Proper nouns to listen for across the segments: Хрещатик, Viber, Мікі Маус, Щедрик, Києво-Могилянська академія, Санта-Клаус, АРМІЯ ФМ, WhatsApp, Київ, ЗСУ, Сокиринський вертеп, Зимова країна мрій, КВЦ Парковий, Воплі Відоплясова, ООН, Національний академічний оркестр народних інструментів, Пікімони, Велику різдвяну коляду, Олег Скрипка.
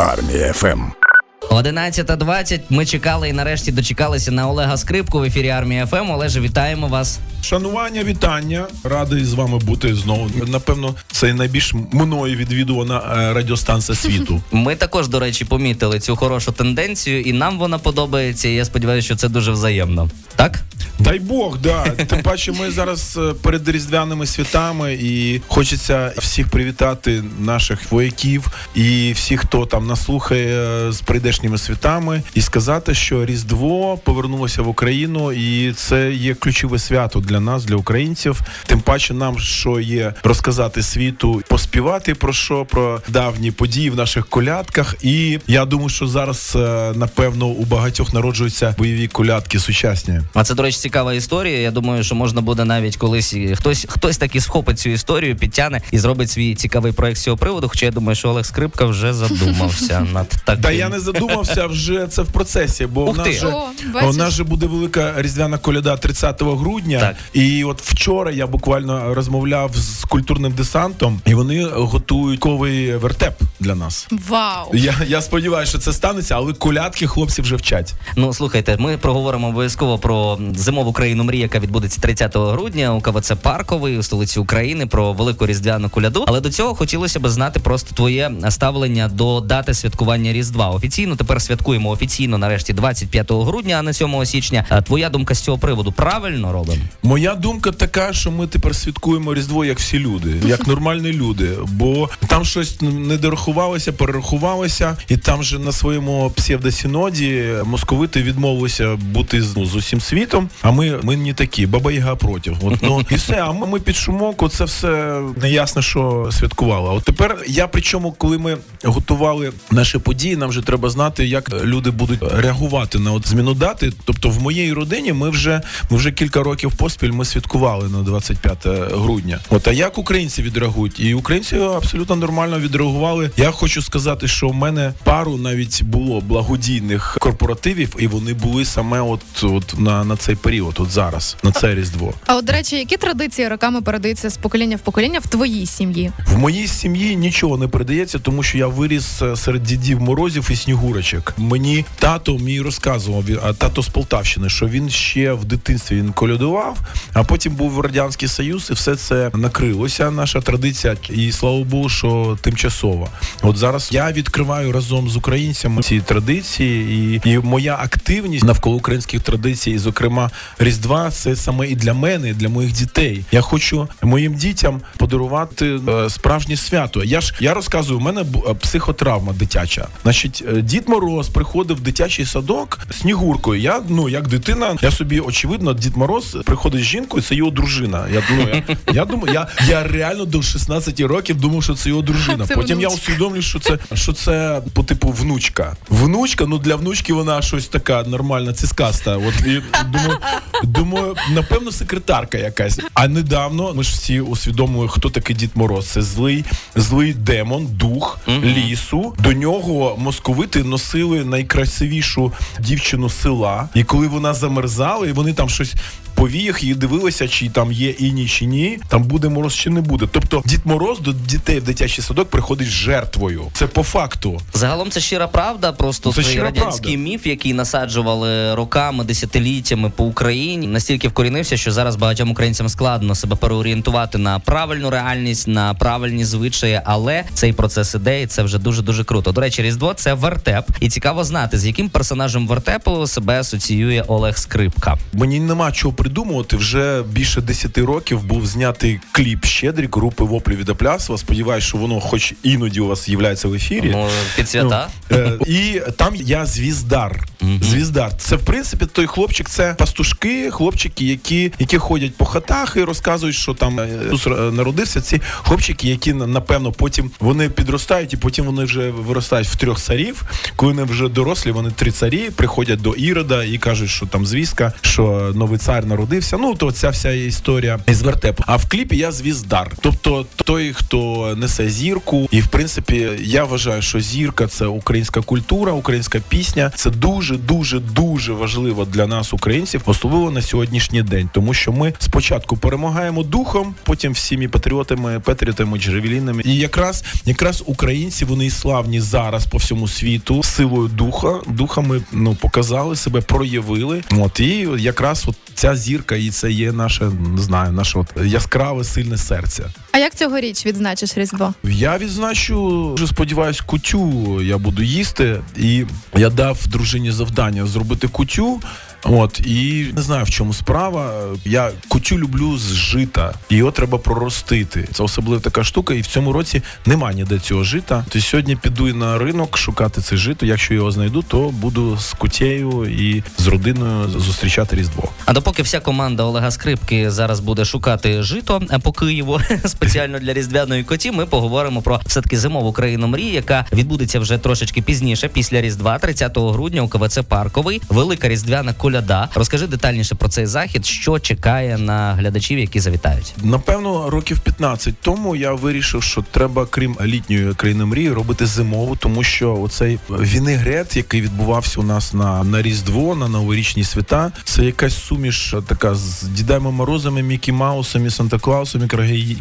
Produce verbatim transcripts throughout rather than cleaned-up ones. Армія ФМ. одинадцята двадцять. Ми чекали і нарешті дочекалися на Олега Скрипку в ефірі Армія ФМ. Олеже, вітаємо вас. Шанування, вітання. Радий з вами бути знову. Напевно, це найбільш мною відвідувана радіостанція світу. Ми також, до речі, помітили цю хорошу тенденцію, і нам вона подобається, і я сподіваюся, що це дуже взаємно. Так? Дай Бог, да. Тим паче, ми зараз перед різдвяними святами, і хочеться всіх привітати наших вояків і всіх, хто там нас слухає, з прийдешніми святами, і сказати, що Різдво повернулося в Україну, і це є ключове свято для нас, для українців. Тим паче нам, що є розказати світу, поспівати про що, про давні події в наших колядках. І я думаю, що зараз, напевно, у багатьох народжуються бойові колядки сучасні. А це, до речі, цікава історія. Я думаю, що можна буде навіть колись хтось, хтось таки схопить цю історію, підтяне і зробить свій цікавий проект з цього приводу. Хоча я думаю, що Олег Скрипка вже задумався над таким. Та я не задумався, вже це в процесі, бо у нас же, О, у нас же буде велика різдвяна коляда тридцятого грудня. Так. І от вчора я буквально розмовляв з культурним десантом, і вони готують ковий вертеп для нас. Вау! Я, я сподіваюся, що це станеться, але колядки хлопці вже вчать. Ну, слухайте, ми проговоримо обов'язково про Зимову країну мрій, яка відбудеться тридцятого грудня у КВЦ Парковий, у столиці України, про Велику різдвяну коляду. Але до цього хотілося б знати просто твоє ставлення до дати святкування Різдва. Офіційно тепер святкуємо офіційно нарешті двадцять п'ятого грудня, а не сьомого січня. А твоя думка з цього приводу, правильно робимо? Моя думка така, що ми тепер святкуємо Різдво як всі люди, як нормальні люди, бо там щось не дорахувалося, перерахувалося, і там же на своєму псевдосиноді московити відмовилися бути з, ну, з усім світом. А ми, ми не такі, баба-яга проти. От, ну, і все, а ми, ми під шумок, оце все неясно, що святкувало. От тепер я, причому, коли ми готували наші події, нам вже треба знати, як люди будуть реагувати на от зміну дати. Тобто в моїй родині ми вже, ми вже кілька років поспіль ми святкували на двадцять п'яте грудня. От, а як українці відреагують? І українці абсолютно нормально відреагували. Я хочу сказати, що в мене пару навіть було благодійних корпоративів, і вони були саме от, от на, на цей період, от зараз, на це Різдво. А от, до речі, які традиції роками передаються з покоління в покоління в твоїй сім'ї? В моїй сім'ї нічого не передається, тому що я виріс серед дідів Морозів і Снігурочок. Мені тато мій розказував, а тато з Полтавщини, що він ще в дитинстві він колядував, а потім був Радянський Союз, і все це накрилося, наша традиція, і слава Богу, що тимчасова. От зараз я відкриваю разом з українцями ці традиції, і, і моя активність навколо українських традицій, і, зокрема, Різдва, це саме і для мене, і для моїх дітей. Я хочу моїм дітям подарувати е, справжнє свято. Я ж я розказую, в мене психотравма дитяча. Значить, Дід Мороз приходив в дитячий садок з Снігуркою. Я, ну, як дитина, я собі, очевидно, Дід Мороз приходить з жінкою, це його дружина. Я думаю, я, я, думаю, я, я реально до шістнадцяти років думав, що це його дружина. Це Потім внучка. Я усвідомлюю, що це, що це по типу внучка. Внучка, ну, для внучки вона щось така нормальна, цискаста. От, і думаю, Думаю, напевно, секретарка якась. А недавно ми ж всі усвідомили, хто такий Дід Мороз. Це злий, злий демон, дух mm-hmm. лісу. До нього московити носили найкрасивішу дівчину села. І коли вона замерзала, і вони там щось по віях її дивилися, чи там є іні, чи ні, там буде мороз, чи не буде. Тобто Дід Мороз до дітей в дитячий садок приходить з жертвою. Це по факту. Загалом це щира правда, просто це той радянський правда. Міф, який насаджували роками, десятиліттями по Україні, настільки вкорінився, що зараз багатьом українцям складно себе переорієнтувати на правильну реальність, на правильні звичаї, але цей процес іде, і це вже дуже-дуже круто. До речі, Різдво – це вертеп, і цікаво знати, з яким персонажем вертепу себе асоціює Олег Скрипка. Мені нема чого придумувати, вже більше десяти років був знятий кліп «Щедрик» групи Воплі Відоплясова. Сподіваюсь, що воно хоч іноді у вас з'являється в ефірі. Ну, під свята. Ну, е- і там я звіздар. Mm-hmm. Звіздар. Це, в принципі, той хлопчик, це пастушки, хлопчики, які, які ходять по хатах і розказують, що там Ісус народився. Ці хлопчики, які, напевно, потім вони підростають, і потім вони вже виростають в трьох царів. Коли вони вже дорослі, вони три царі, приходять до Ірода і кажуть, що там звістка, що новий цар народився. народився. Ну, то ця вся історія із вертепу. А в кліпі я звіздар. Тобто той, хто несе зірку. І, в принципі, я вважаю, що зірка – це українська культура, українська пісня. Це дуже-дуже-дуже важливо для нас, українців, особливо на сьогоднішній день. Тому що ми спочатку перемагаємо духом, потім всіми патріотами, патріотами, джерелінами. І якраз, якраз українці, вони і славні зараз по всьому світу. Силою духа, духа ми, ну, показали себе, проявили. От, і якраз от ця зірка, і це є наше, не знаю, наше от яскраве, сильне серце. А як цьогоріч відзначиш Різдво? Я відзначу, вже сподіваюсь, кутю я буду їсти. І я дав дружині завдання зробити кутю. От, і не знаю, в чому справа. Я кутю люблю з жита. Його треба проростити. Це особлива така штука, і в цьому році нема ніде цього жита. То сьогодні піду на ринок шукати це жито. Якщо його знайду, то буду з кутєю і з родиною зустрічати Різдво. А допоки вся команда Олега Скрипки зараз буде шукати жито по Києву, спеціально для Різдвяної коті, ми поговоримо про все-таки зимову країну мрій, яка відбудеться вже трошечки пізніше, після Різдва, тридцятого грудня у КВЦ «Парковий». Велика різдвяна коляда. Розкажи детальніше про цей захід, що чекає на глядачів, які завітають. Напевно, років п'ятнадцять тому я вирішив, що треба, крім літньої країни мрії, робити зимову, тому що оцей вінегрет, який відбувався у нас на, на Різдво, на новорічні свята, це якась суміш така з Дідами Морозами, Мікі Маусами, Санта-Клаусами,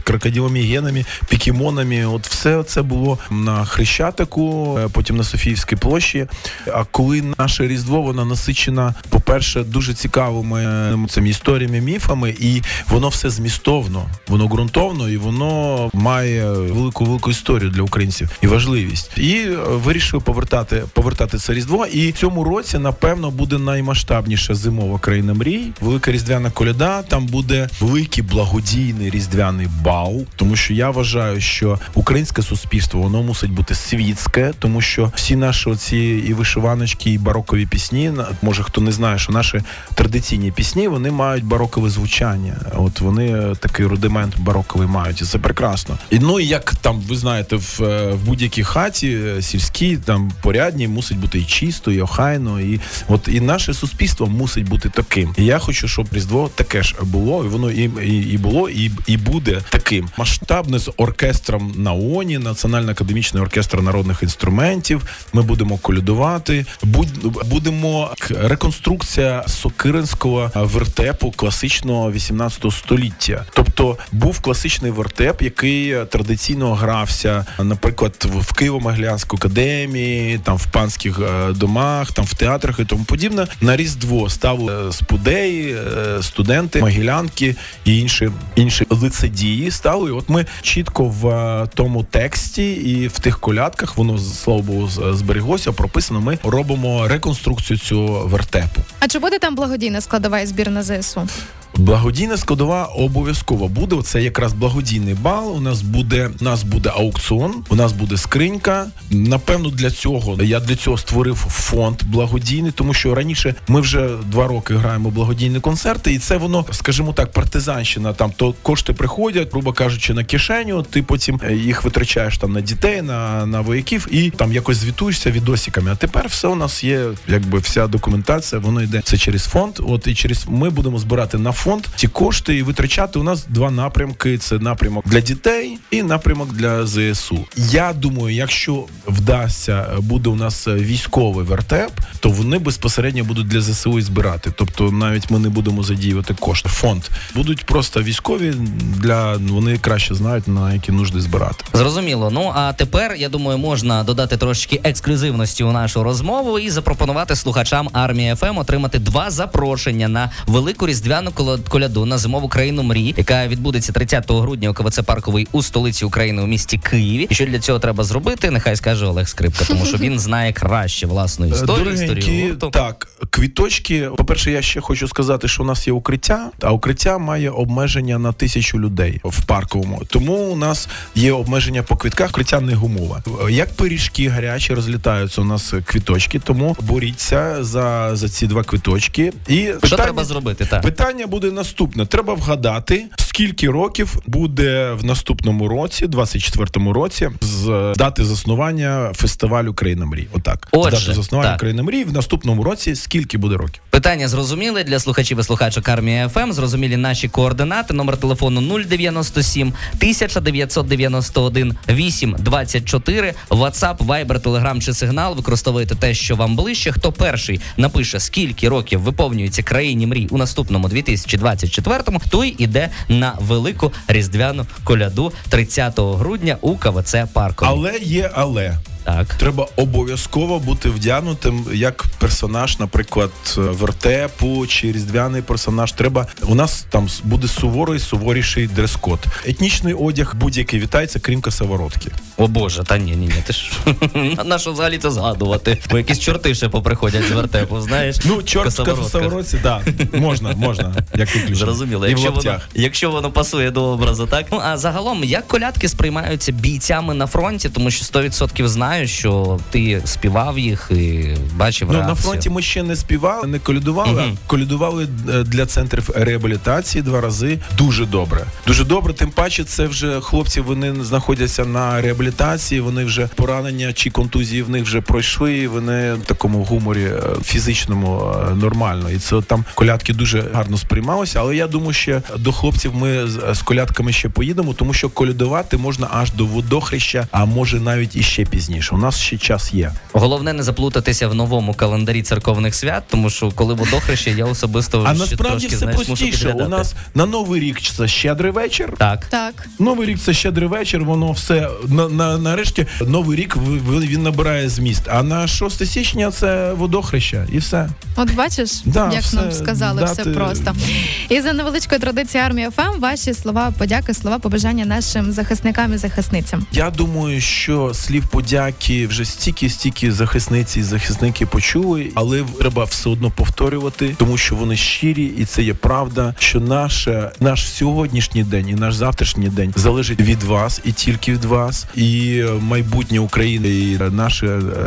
крокодилами Генами, Пікімонами. От все це було на Хрещатику, потім на Софіївській площі. А коли наше Різдво, воно насичена, по-перше, дуже цікавими цими історіями, міфами, і воно все змістовно, воно ґрунтовно, і воно має велику-велику історію для українців і важливість. І вирішив повертати, повертати це Різдво, і в цьому році, напевно, буде наймасштабніша зимова країна мрій, велика різдвяна коляда, там буде великий благодійний різдвяний бал, тому що я вважаю, що українське суспільство, воно мусить бути світське, тому що всі наші оці і вишиваночки, і барокові пісні, може, хто не знає, що наші традиційні пісні, вони мають барокове звучання. От вони такий рудимент бароковий мають, і це прекрасно. І, ну, і як там, ви знаєте, в, в будь-якій хаті сільській, там, порядній, мусить бути і чисто, і охайно, і от і наше суспільство мусить бути таким. І я хочу, щоб Різдво таке ж було, і воно і, і, і було, і, і буде таким. Масштабне з оркестром на ООНі, Національний академічний оркестр народних інструментів, ми будемо колядувати, будь, будемо реконструкція сокиринського вертепу класичного вісімнадцятого століття. Тобто був класичний вертеп, який традиційно грався, наприклад, в Києво-Могилянській академії, там в панських домах, там в театрах і тому подібне. На Різдво ставили спудеї, студенти, могилянки і інші, інші лицедії стали. От ми чітко в тому тексті і в тих колядках, воно, слава Богу, збереглося, прописано, ми робимо реконструкцію цього вертепу. А чи буде там благодійна складова і збір на ЗСУ? Благодійна складова обов'язково буде. Це якраз благодійний бал. У нас буде, у нас буде аукціон, у нас буде скринька. Напевно, для цього, я для цього створив фонд благодійний, тому що раніше ми вже два роки граємо благодійні концерти, і це воно, скажімо так, партизанщина. Там то кошти приходять, грубо кажучи, на кишеню, ти потім їх витрачаєш там на дітей, на, на вояків, і там якось звітуєшся відосиками. А тепер все у нас є, якби вся документація, воно йде це через фонд. От і через ми будемо збирати на фонд ці кошти і витрачати. У нас два напрямки. Це напрямок для дітей і напрямок для ЗСУ. Я думаю, якщо вдасться, буде у нас військовий вертеп, то вони безпосередньо будуть для ЗСУ і збирати. Тобто навіть ми не будемо задіювати кошти. Фонд. Будуть просто військові, для вони краще знають, на які нужди збирати. Зрозуміло. Ну, а тепер, я думаю, можна додати трошечки ексклюзивності у нашу розмову і запропонувати слухачам «Армія ФМ» отримати два запрошення на велику різдвяну коляду на зимову країну мрій, яка відбудеться тридцятого грудня у КВЦ «Парковий» у столиці України, у місті Києві. І що для цього треба зробити, нехай скаже Олег Скрипка, тому що він знає краще власну історію. Дорогенькі, історію. Так, квіточки. По-перше, я ще хочу сказати, що у нас є укриття, а укриття має обмеження на тисячу людей в Парковому. Тому у нас є обмеження по квітках, укриття не гумове. Як пиріжки гарячі розлітаються у нас квіточки, тому боріться за, за ці два квіточки. І що питання, треба зробити? Так. Питання буде буде наступна. Треба вгадати, скільки років буде в наступному році, двадцять четвертому році, з дати заснування фестивалю «Країна мрій». Отак. Отже, з дати заснування так. «Країна мрій» в наступному році скільки буде років? Питання зрозуміли для слухачів і слухачок «Армія ФМ». Зрозумілі наші координати. Номер телефону нуль дев'яносто сім тисяча дев'ятсот дев'яносто один вісім двадцять чотири. WhatsApp, Viber, Telegram чи Signal. Використовуйте те, що вам ближче. Хто перший напише, скільки років виповнюється «Країні мрій» у наступному дві тисячі двадцять четвертому, той іде на Велику різдвяну коляду тридцятого грудня у КВЦ Парковий. Але є але. Так. Треба обов'язково бути вдягнутим як персонаж, наприклад, вертепу чи різдвяний персонаж. Треба, у нас там буде суворий, суворіший дрес-код. Етнічний одяг будь-який вітається, крім косоворотки. О боже, та ні, ні, ні, ти ж на що взагалі це згадувати? Бо якісь чорти ще поприходять з вертепу, знаєш? Ну, чорт в косоворотці, так, можна, можна, як виключно. Зрозуміло, якщо воно, якщо воно пасує до образу, так? Ну, а загалом, як колядки сприймаються бійцями на фронті, тому що сто відсотків знаю, що ти співав їх і бачив ну, реакцію. На фронті ми ще не співали, не колядували. Mm-hmm. Колядували для центрів реабілітації два рази дуже добре. Дуже добре, тим паче це вже хлопці, вони знаходяться на реабілітації, вони вже поранення чи контузії в них вже пройшли, вони в такому гуморі фізичному нормально. І це там колядки дуже гарно сприймалися, але я думаю, що до хлопців ми з колядками ще поїдемо, тому що колядувати можна аж до водохреща, а може навіть і ще пізніше. У нас ще час є. Головне не заплутатися в новому календарі церковних свят, тому що коли водохреща, я особисто а ще трошки, знаєш, простіше. Мушу підглядати. У нас на Новий рік це щедрий вечір. Так. так. Новий рік це щедрий вечір, воно все, на, на, нарешті, Новий рік він набирає зміст. А на шосте січня це водохреща і все. От бачиш, да, як все, нам сказали, дати... все просто. І за невеличкою традицією «Армія ФМ» ваші слова подяки, слова побажання нашим захисникам і захисницям. Я думаю, що слів подяки які вже стільки-стільки захисниці і захисники почули, але треба все одно повторювати, тому що вони щирі, і це є правда, що наше, наш сьогоднішній день і наш завтрашній день залежить від вас і тільки від вас, і майбутнє України, і наш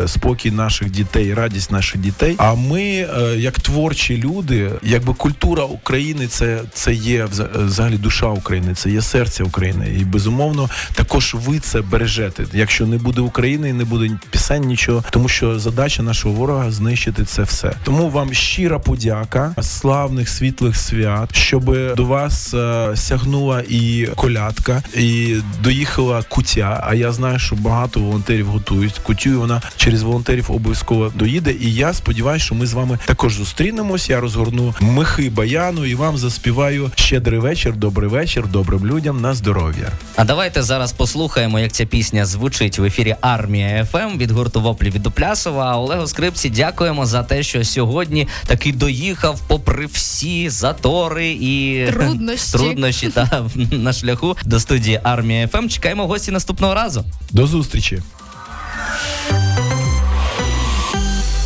спокій наших дітей, радість наших дітей. А ми, як творчі люди, якби культура України, це, це є взагалі душа України, це є серце України. І, безумовно, також ви це бережете. Якщо не буде України, і не буде пісень, нічого, тому що задача нашого ворога знищити це все. Тому вам щира подяка, славних світлих свят, щоб до вас е, сягнула і колядка, і доїхала кутя, а я знаю, що багато волонтерів готують кутю, і вона через волонтерів обов'язково доїде, і я сподіваюся, що ми з вами також зустрінемось, я розгорну мехи баяну і вам заспіваю «Щедрий вечір, добрий вечір, добрим людям на здоров'я». А давайте зараз послухаємо, як ця пісня звучить в ефірі «Армія ФМ» від гурту «Воплі Відоплясова». Олегу Скрипці дякуємо за те, що сьогодні таки доїхав попри всі затори і труднощі, труднощі та, на шляху до студії «Армія ФМ». Чекаємо гості наступного разу. До зустрічі.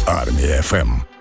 «Армія ФМ».